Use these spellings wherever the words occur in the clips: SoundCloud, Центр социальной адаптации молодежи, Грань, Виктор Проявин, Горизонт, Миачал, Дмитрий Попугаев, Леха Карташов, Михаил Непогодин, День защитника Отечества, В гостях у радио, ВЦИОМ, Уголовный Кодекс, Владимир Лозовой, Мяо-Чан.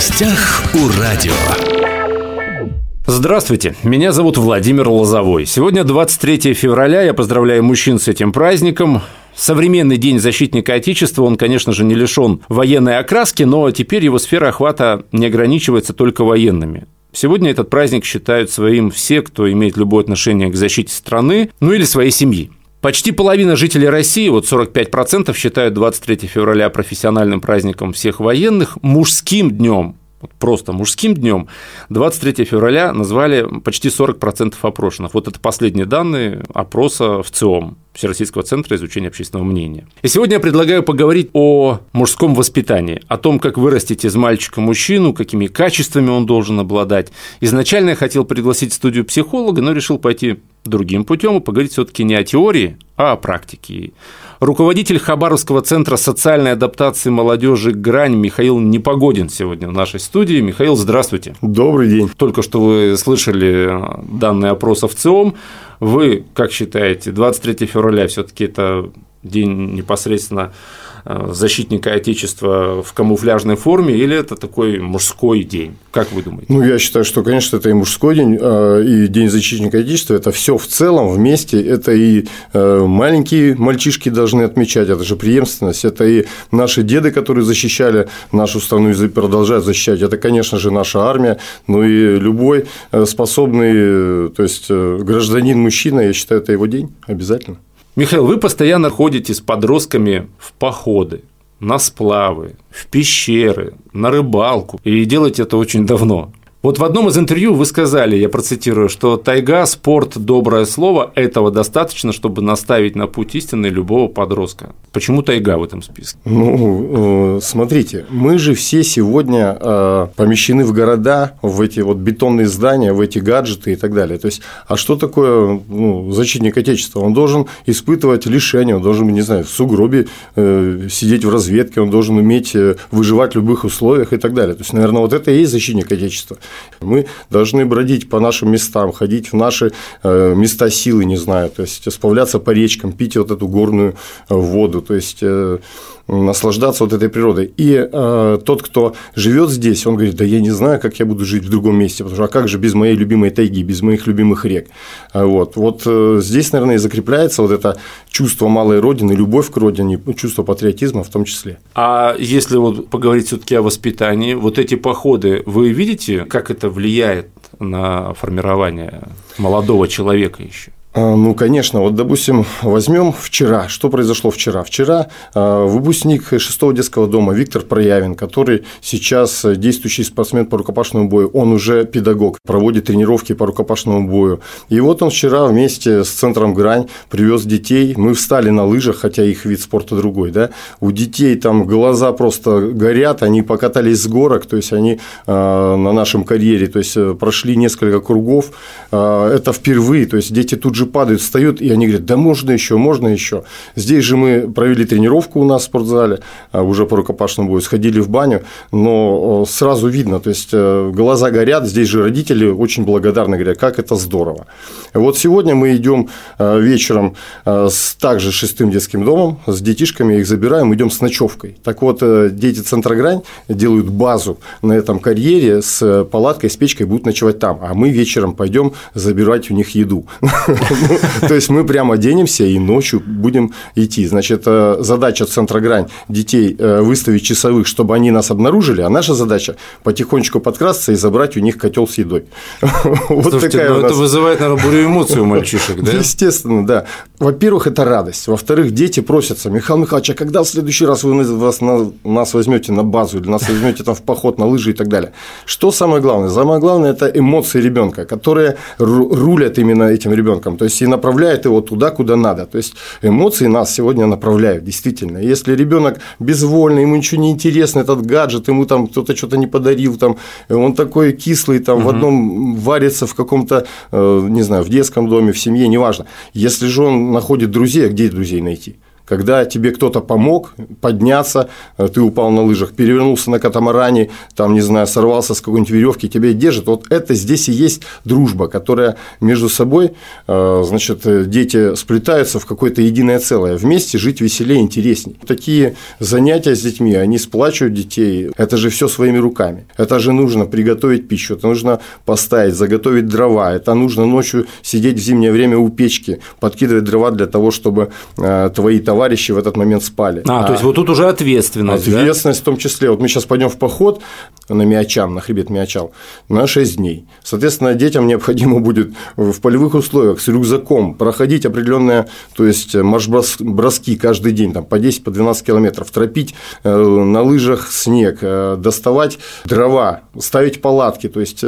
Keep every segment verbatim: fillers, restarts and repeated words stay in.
гостях у радио. Здравствуйте, меня зовут Владимир Лозовой. Сегодня двадцать третьего февраля, я поздравляю мужчин с этим праздником. Современный День защитника Отечества, он, конечно же, не лишен военной окраски, но теперь его сфера охвата не ограничивается только военными. Сегодня этот праздник считают своим все, кто имеет любое отношение к защите страны, ну или своей семьи. Почти половина жителей России, вот сорок пять процентов, считают двадцать третьего февраля профессиональным праздником всех военных, мужским днем. Просто мужским днем двадцать третьего февраля назвали почти сорок процентов опрошенных. Вот это последние данные опроса ВЦИОМ, Всероссийского центра изучения общественного мнения. И сегодня я предлагаю поговорить о мужском воспитании, о том, как вырастить из мальчика мужчину, какими качествами он должен обладать. Изначально я хотел пригласить в студию психолога, но решил пойти другим путем и поговорить все-таки не о теории, а о практике. Руководитель Хабаровского центра социальной адаптации молодежи «Грань» Михаил Непогодин сегодня в нашей студии. Михаил, здравствуйте. Добрый день. Только что вы слышали данные опроса ВЦИОМ. Вы, как считаете, двадцать третьего февраля все-таки это день непосредственно защитника Отечества в камуфляжной форме, или это такой мужской день? Как вы думаете? Ну, я считаю, что, конечно, это и мужской день, и День защитника Отечества, это все в целом вместе, это и маленькие мальчишки должны отмечать, это же преемственность, это и наши деды, которые защищали нашу страну и продолжают защищать, это, конечно же, наша армия, но и любой способный, то есть, гражданин-мужчина, я считаю, это его день обязательно. Михаил, вы постоянно ходите с подростками в походы, на сплавы, в пещеры, на рыбалку, и делаете это очень давно. Вот в одном из интервью вы сказали, я процитирую, что тайга, спорт, доброе слово – этого достаточно, чтобы наставить на путь истины любого подростка. Почему тайга в этом списке? Ну, смотрите, мы же все сегодня помещены в города, в эти вот бетонные здания, в эти гаджеты и так далее. То есть, а что такое, ну, защитник Отечества? Он должен испытывать лишения, он должен, не знаю, в сугробе сидеть в разведке, он должен уметь выживать в любых условиях и так далее. То есть, наверное, вот это и есть защитник Отечества. Мы должны бродить по нашим местам, ходить в наши места силы, не знаю, то есть сплавляться по речкам, пить вот эту горную воду, то есть наслаждаться вот этой природой. И э, тот, кто живет здесь, он говорит: да я не знаю, как я буду жить в другом месте, потому что а как же без моей любимой тайги, без моих любимых рек? Вот, вот э, здесь, наверное, и закрепляется вот это чувство малой родины, любовь к родине, чувство патриотизма в том числе. А если вот поговорить все-таки о воспитании, вот эти походы, вы видите, как это влияет на формирование молодого человека еще? Ну, конечно, вот, допустим, возьмем вчера, что произошло вчера. Вчера выпускник шестого детского дома Виктор Проявин, который сейчас действующий спортсмен по рукопашному бою, он уже педагог, проводит тренировки по рукопашному бою. И вот он вчера вместе с центром «Грань» привез детей, мы встали на лыжах, хотя их вид спорта другой, да, у детей там глаза просто горят, они покатались с горок, то есть они на нашем карьере, то есть прошли несколько кругов, это впервые, то есть дети тут же падают, встают, и они говорят: да можно еще, можно еще. Здесь же мы провели тренировку у нас в спортзале, уже по рукопашному бою, сходили в баню, но сразу видно, то есть глаза горят, здесь же родители очень благодарны, говорят: как это здорово. Вот сегодня мы идем вечером с также шестым детским домом, с детишками, их забираем, идем с ночевкой. Так вот, дети центра «Грань» делают базу на этом карьере с палаткой, с печкой, будут ночевать там, а мы вечером пойдем забирать у них еду. То есть мы прямо оденемся и ночью будем идти. Значит, задача центра «Грань» детей выставить часовых, чтобы они нас обнаружили, а наша задача потихонечку подкрасться и забрать у них котел с едой. Вот такая у нас. Это вызывает, наверное, бурю эмоций у мальчишек, да? Естественно, да. Во-первых, это радость. Во-вторых, дети просятся: Михаил Михайлович, а когда в следующий раз вы нас возьмете на базу или нас возьмете там в поход на лыжи и так далее? Что самое главное? Самое главное – это эмоции ребенка, которые рулят именно этим ребенком. То есть и направляет его туда, куда надо. То есть эмоции нас сегодня направляют, действительно. Если ребенок безвольный, ему ничего не интересно, этот гаджет, ему там кто-то что-то не подарил, там, он такой кислый, там, угу. в одном варится в каком-то, не знаю, в детском доме, в семье, неважно. Если же он находит друзей, а где друзей найти? когда тебе кто-то помог подняться, ты упал на лыжах, перевернулся на катамаране, там, не знаю, сорвался с какой-нибудь веревки, тебя держит. Вот это здесь и есть дружба, которая между собой, значит, дети сплетаются в какое-то единое целое. Вместе жить веселее, интересней. Такие занятия с детьми, они сплачивают детей. Это же все своими руками. Это же нужно приготовить пищу, это нужно поставить, заготовить дрова, это нужно ночью сидеть в зимнее время у печки, подкидывать дрова для того, чтобы твои товарищи в этот момент спали. А, а то есть, вот тут уже ответственность. Ответственность, да? В том числе. Вот мы сейчас пойдем в поход на Мяо-Чан, на хребет Миачал, на шесть дней. Соответственно, детям необходимо будет в полевых условиях с рюкзаком проходить определенные, то есть, марш-броски каждый день, там, по десять-двенадцать километров, тропить на лыжах снег, доставать дрова, ставить палатки, то есть,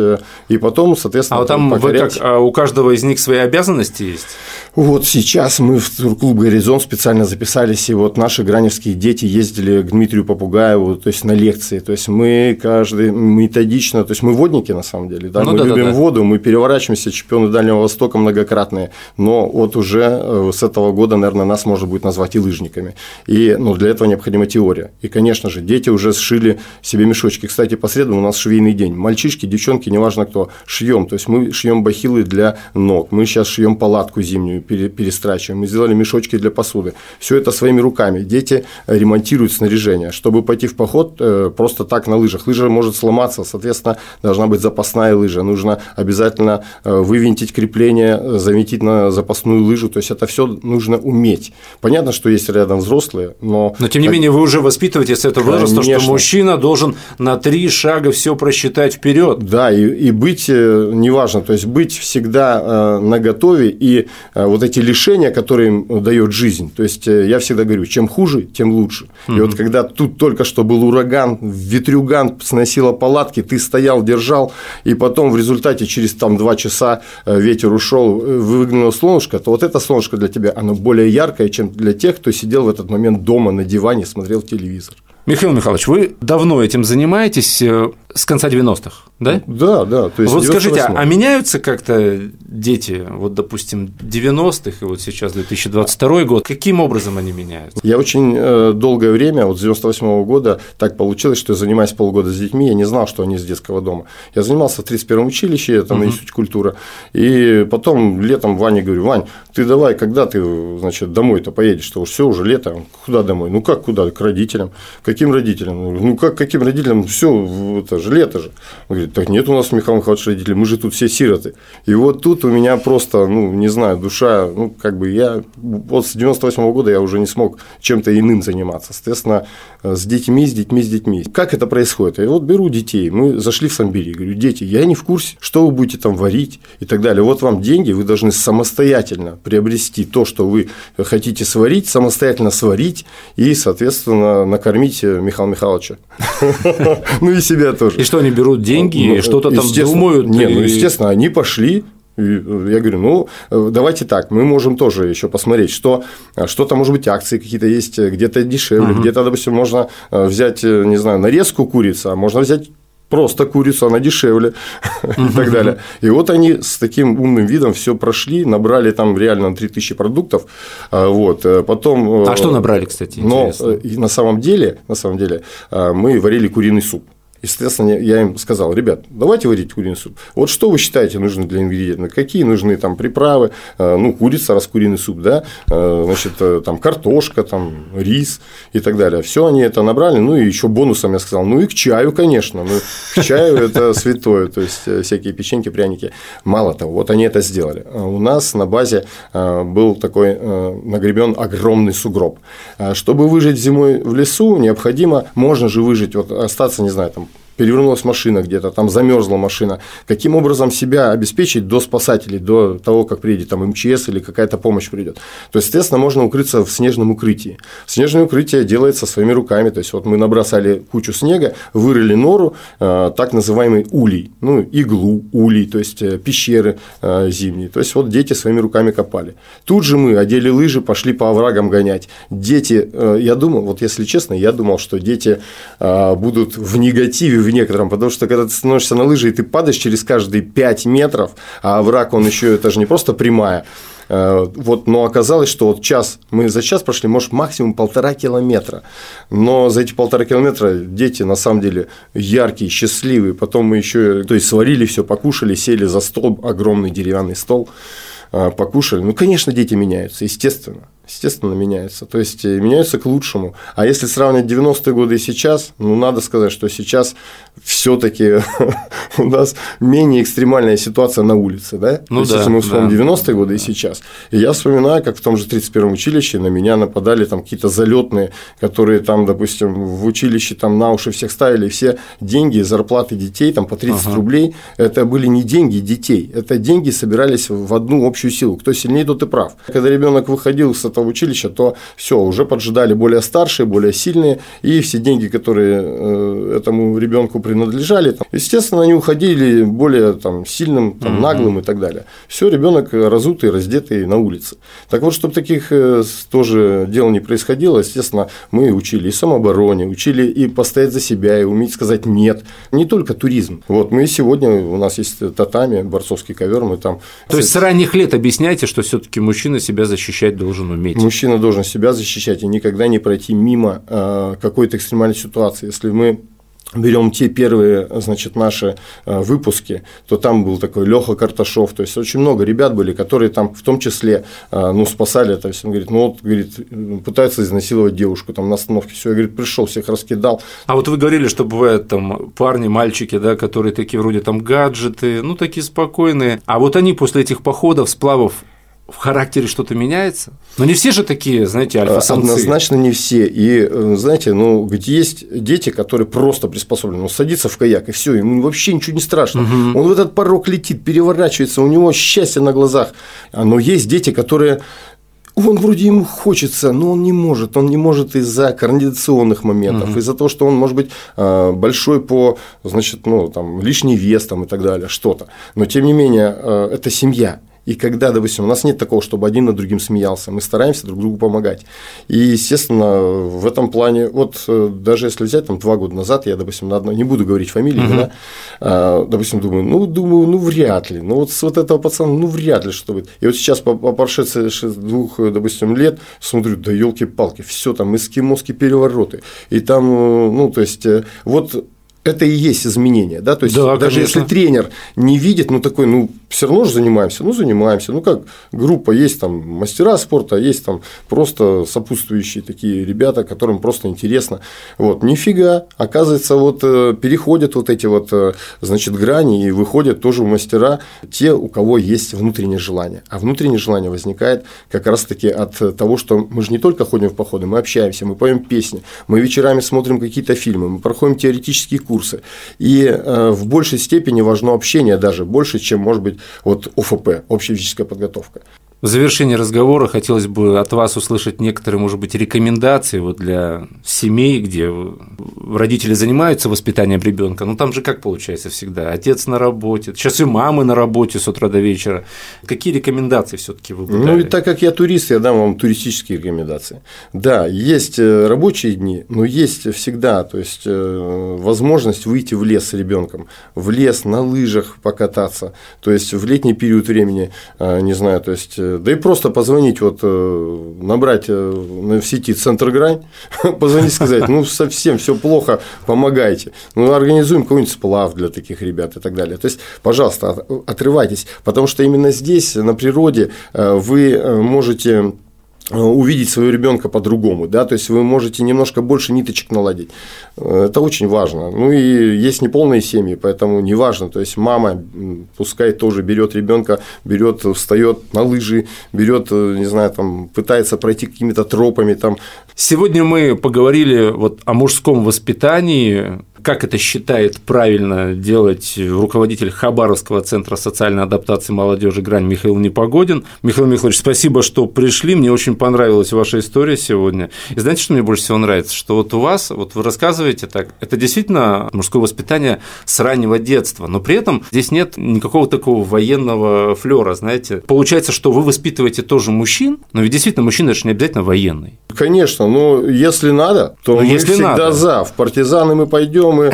и потом, соответственно, а там покорять. Вы как, а у каждого из них свои обязанности есть? Вот сейчас мы в турклуб «Горизонт» специально записались, и вот наши граневские дети ездили к Дмитрию Попугаеву, то есть, на лекции, то есть, мы каждый методично, то есть, мы водники, на самом деле, да, ну, мы да, любим да, да. воду, мы переворачиваемся, чемпионы Дальнего Востока многократные, но вот уже с этого года, наверное, нас можно будет назвать и лыжниками, и ну, для этого необходима теория, и, конечно же, дети уже сшили себе мешочки, кстати, по средам у нас швейный день, мальчишки, девчонки, неважно кто, шьем, то есть, мы шьем бахилы для ног, мы сейчас шьем палатку зимнюю, перестрачиваем, мы сделали мешочки для посуды, все это своими руками, дети ремонтируют снаряжение, чтобы пойти в поход просто так на лыжах, лыжа может сломаться, соответственно, должна быть запасная лыжа, нужно обязательно вывинтить крепление, завинтить на запасную лыжу, то есть, это все нужно уметь. Понятно, что есть рядом взрослые, но… Но, тем не менее, вы уже воспитываете с этого возраста, конечно, что мужчина должен на три шага все просчитать вперед. Да, и, и быть, неважно, то есть, быть всегда наготове, и вот эти лишения, которые им дает жизнь, то есть, я всегда говорю, чем хуже, тем лучше. Mm-hmm. И вот когда тут только что был ураган, ветрюган сносило палатки, ты стоял, держал, и потом в результате через там, два часа ветер ушел, выгнуло солнышко, то вот это солнышко для тебя, оно более яркое, чем для тех, кто сидел в этот момент дома на диване, смотрел телевизор. Михаил Михайлович, вы давно этим занимаетесь, с конца девяностых, да? Да, да. То есть вот скажите, а, а меняются как-то дети, вот, допустим, девяностых и вот сейчас две тысячи двадцать второй год, каким образом они меняются? Я очень долгое время, вот с девяносто восьмого года так получилось, что я занимаюсь полгода с детьми, я не знал, что они из детского дома. Я занимался в тридцать первом училище, это на институте культуры, и потом летом Ване говорю: Вань, ты давай, когда ты, значит, домой-то поедешь, что уж все уже лето, куда домой? Ну как куда? К родителям. Каким родителям? Ну, как каким родителям? Все, это же лето же. Он говорит: так нет у нас, Михаил Михайлович, родителей, мы же тут все сироты. И вот тут у меня просто, ну, не знаю, душа, ну, как бы я, вот с девяносто восьмого года я уже не смог чем-то иным заниматься, соответственно, с детьми, с детьми, с детьми. Как это происходит? Я вот беру детей, мы зашли в Самбири, говорю: дети, я не в курсе, что вы будете там варить и так далее, вот вам деньги, вы должны самостоятельно приобрести то, что вы хотите сварить, самостоятельно сварить и, соответственно, накормить Михаила Михайловича, ну и себя тоже. И что, они берут деньги и что-то там думают? Нет, ну естественно, они пошли. Я говорю, ну, давайте так, мы можем тоже еще посмотреть, что, что-то, может быть, акции какие-то есть, где-то дешевле, uh-huh. где-то, допустим, можно взять, не знаю, нарезку курицы, а можно взять просто курицу, она дешевле uh-huh. и так далее. И вот они с таким умным видом все прошли, набрали там реально три тысячи продуктов. Вот, потом… А что набрали, кстати, интересно? Но на самом деле, на самом деле мы варили куриный суп. И, соответственно, я им сказал: ребят, давайте варить куриный суп. Вот что вы считаете нужны для ингредиентов? Какие нужны там приправы? Ну, курица, раз куриный суп, да, значит, там картошка, там рис и так далее. Все они это набрали. Ну, и еще бонусом я сказал: ну и к чаю, конечно. Ну, к чаю это святое, то есть всякие печеньки, пряники. Мало того, вот они это сделали. У нас на базе был такой нагребен огромный сугроб. Чтобы выжить зимой в лесу, необходимо, можно же выжить, вот остаться, не знаю, там. Перевернулась машина где-то, там замерзла машина. Каким образом себя обеспечить до спасателей, до того, как приедет там эм че эс или какая-то помощь придет? То есть, естественно, можно укрыться в снежном укрытии. Снежное укрытие делается своими руками. То есть, вот мы набросали кучу снега, вырыли нору, так называемый улей, ну, иглу, улей, то есть, пещеры зимние. То есть, вот дети своими руками копали. Тут же мы одели лыжи, пошли по оврагам гонять. Дети, я думал, вот если честно, я думал, что дети будут в негативе в некотором, потому что, когда ты становишься на лыжи, и ты падаешь через каждые пять метров, а овраг, он еще, это же не просто прямая, Вот, но оказалось, что вот час, мы за час прошли, может, максимум полтора километра. Но за эти полтора километра дети на самом деле яркие, счастливые. Потом мы еще, то есть, сварили все, покушали, сели за стол, огромный деревянный стол, покушали. Ну, конечно, дети меняются, естественно. Естественно, меняются. То есть, меняются к лучшему. А если сравнивать девяностые годы и сейчас, ну, надо сказать, что сейчас все-таки у нас менее экстремальная ситуация на улице. Да? Ну, то да, если мы вспомним да, девяностые годы да. и сейчас. И я вспоминаю, как в том же тридцать первом училище на меня нападали там какие-то залетные, которые там, допустим, в училище там на уши всех ставили, все деньги, зарплаты детей там по тридцать ага. рублей. Это были не деньги детей, это деньги собирались в одну общую силу. Кто сильнее, тот и прав. Когда ребенок выходил с этого училища, то все, уже поджидали более старшие, более сильные, и все деньги, которые этому ребенку принадлежали, там, естественно, они уходили более там, сильным, там, наглым и так далее. Все, ребенок разутый, раздетый на улице. Так вот, чтобы таких тоже дел не происходило, естественно, мы учили и самообороне, учили и постоять за себя, и уметь сказать нет. Не только туризм. Вот мы сегодня, у нас есть татами, борцовский ковер, мы там. То есть с ранних лет объясняете, что все-таки мужчина себя защищать должен уметь. Мужчина должен себя защищать и никогда не пройти мимо какой-то экстремальной ситуации. Если мы берем те первые, значит, наши выпуски, то там был такой Леха Карташов, то есть очень много ребят были, которые там в том числе, ну, спасали, то есть он говорит, ну вот, говорит, пытаются изнасиловать девушку там на остановке, все, я, говорит, пришел, всех раскидал. А вот вы говорили, что бывают там парни, мальчики, да, которые такие вроде там гаджеты, ну такие спокойные, а вот они после этих походов, сплавов, в характере что-то меняется? Но не все же такие, знаете, альфа-самцы. Однозначно не все. И, знаете, ну, ведь есть дети, которые просто приспособлены. Он садится в каяк, и все, ему вообще ничего не страшно. Угу. Он в этот порог летит, переворачивается, у него счастье на глазах. Но есть дети, которые… Он вроде ему хочется, но он не может. Он не может из-за координационных моментов, угу. из-за того, что он может быть большой по, значит, ну, там, лишний вес там, и так далее, что-то. Но, тем не менее, это семья. И когда, допустим, у нас нет такого, чтобы один над другим смеялся, мы стараемся друг другу помогать. И, естественно, в этом плане, вот даже если взять там два года назад, я, допустим, на одно, не буду говорить фамилии, uh-huh. да, допустим, думаю, ну, думаю, ну, вряд ли, ну, вот с вот этого пацана, ну, вряд ли что будет. И вот сейчас по, по прошествии двух, допустим, лет смотрю, да елки-палки, все там эскимосские перевороты, и там, ну, то есть, вот… Это и есть изменения, да, то есть да, даже конечно. Если тренер не видит, ну такой, ну все равно же занимаемся, ну занимаемся, ну как группа есть там мастера спорта, есть там просто сопутствующие такие ребята, которым просто интересно, вот нифига, оказывается, вот переходят вот эти вот, значит, грани и выходят тоже в мастера те, у кого есть внутреннее желание, а внутреннее желание возникает как раз-таки от того, что мы же не только ходим в походы, мы общаемся, мы поем песни, мы вечерами смотрим какие-то фильмы, мы проходим теоретические курсы. Курсы. И э, в большей степени важно общение даже, больше, чем, может быть, вот ОФП, общая физическая подготовка. В завершении разговора хотелось бы от вас услышать некоторые, может быть, рекомендации вот для семей, где родители занимаются воспитанием ребенка. Ну, там же как получается всегда? Отец на работе, сейчас и мамы на работе с утра до вечера. Какие рекомендации все-таки вы бы дали? Ну, и так как я турист, я дам вам туристические рекомендации. Да, есть рабочие дни, но есть всегда, то есть, возможность выйти в лес с ребенком, в лес на лыжах покататься, то есть, в летний период времени, не знаю, то есть… Да и просто позвонить, вот набрать в сети «Центр Грань», позвонить и сказать, ну, совсем все плохо, помогайте. Ну, организуем какой-нибудь сплав для таких ребят и так далее. То есть, пожалуйста, отрывайтесь, потому что именно здесь, на природе, вы можете… увидеть своего ребенка по-другому, да, то есть вы можете немножко больше ниточек наладить, это очень важно. Ну и есть неполные семьи, поэтому не важно, то есть мама пускай тоже берет ребенка, берет, встает на лыжи, берет, не знаю, там пытается пройти какими-то тропами там. Сегодня мы поговорили вот о мужском воспитании. Как это считает правильно делать руководитель Хабаровского центра социальной адаптации молодежи «Грань» Михаил Непогодин. Михаил Михайлович, спасибо, что пришли. Мне очень понравилась ваша история сегодня. И знаете, что мне больше всего нравится? Что вот у вас, вот вы рассказываете так, это действительно мужское воспитание с раннего детства, но при этом здесь нет никакого такого военного флера, знаете. Получается, что вы воспитываете тоже мужчин, но ведь действительно мужчина – это же не обязательно военный. Конечно, но если надо, то но мы всегда надо. За. В партизаны мы пойдем. подъемы,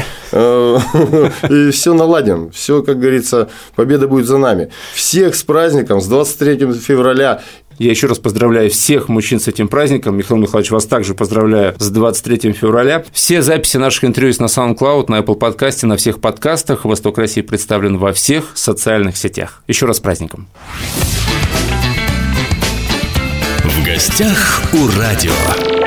и все наладим. Все, как говорится, победа будет за нами. Всех с праздником, с двадцать третьего февраля. Я еще раз поздравляю всех мужчин с этим праздником. Михаил Михайлович, вас также поздравляю с двадцать третьего февраля. Все записи наших интервью на SoundCloud, на Apple подкасте, на всех подкастах. «Восток России» представлен во всех социальных сетях. Еще раз с праздником. В гостях у радио.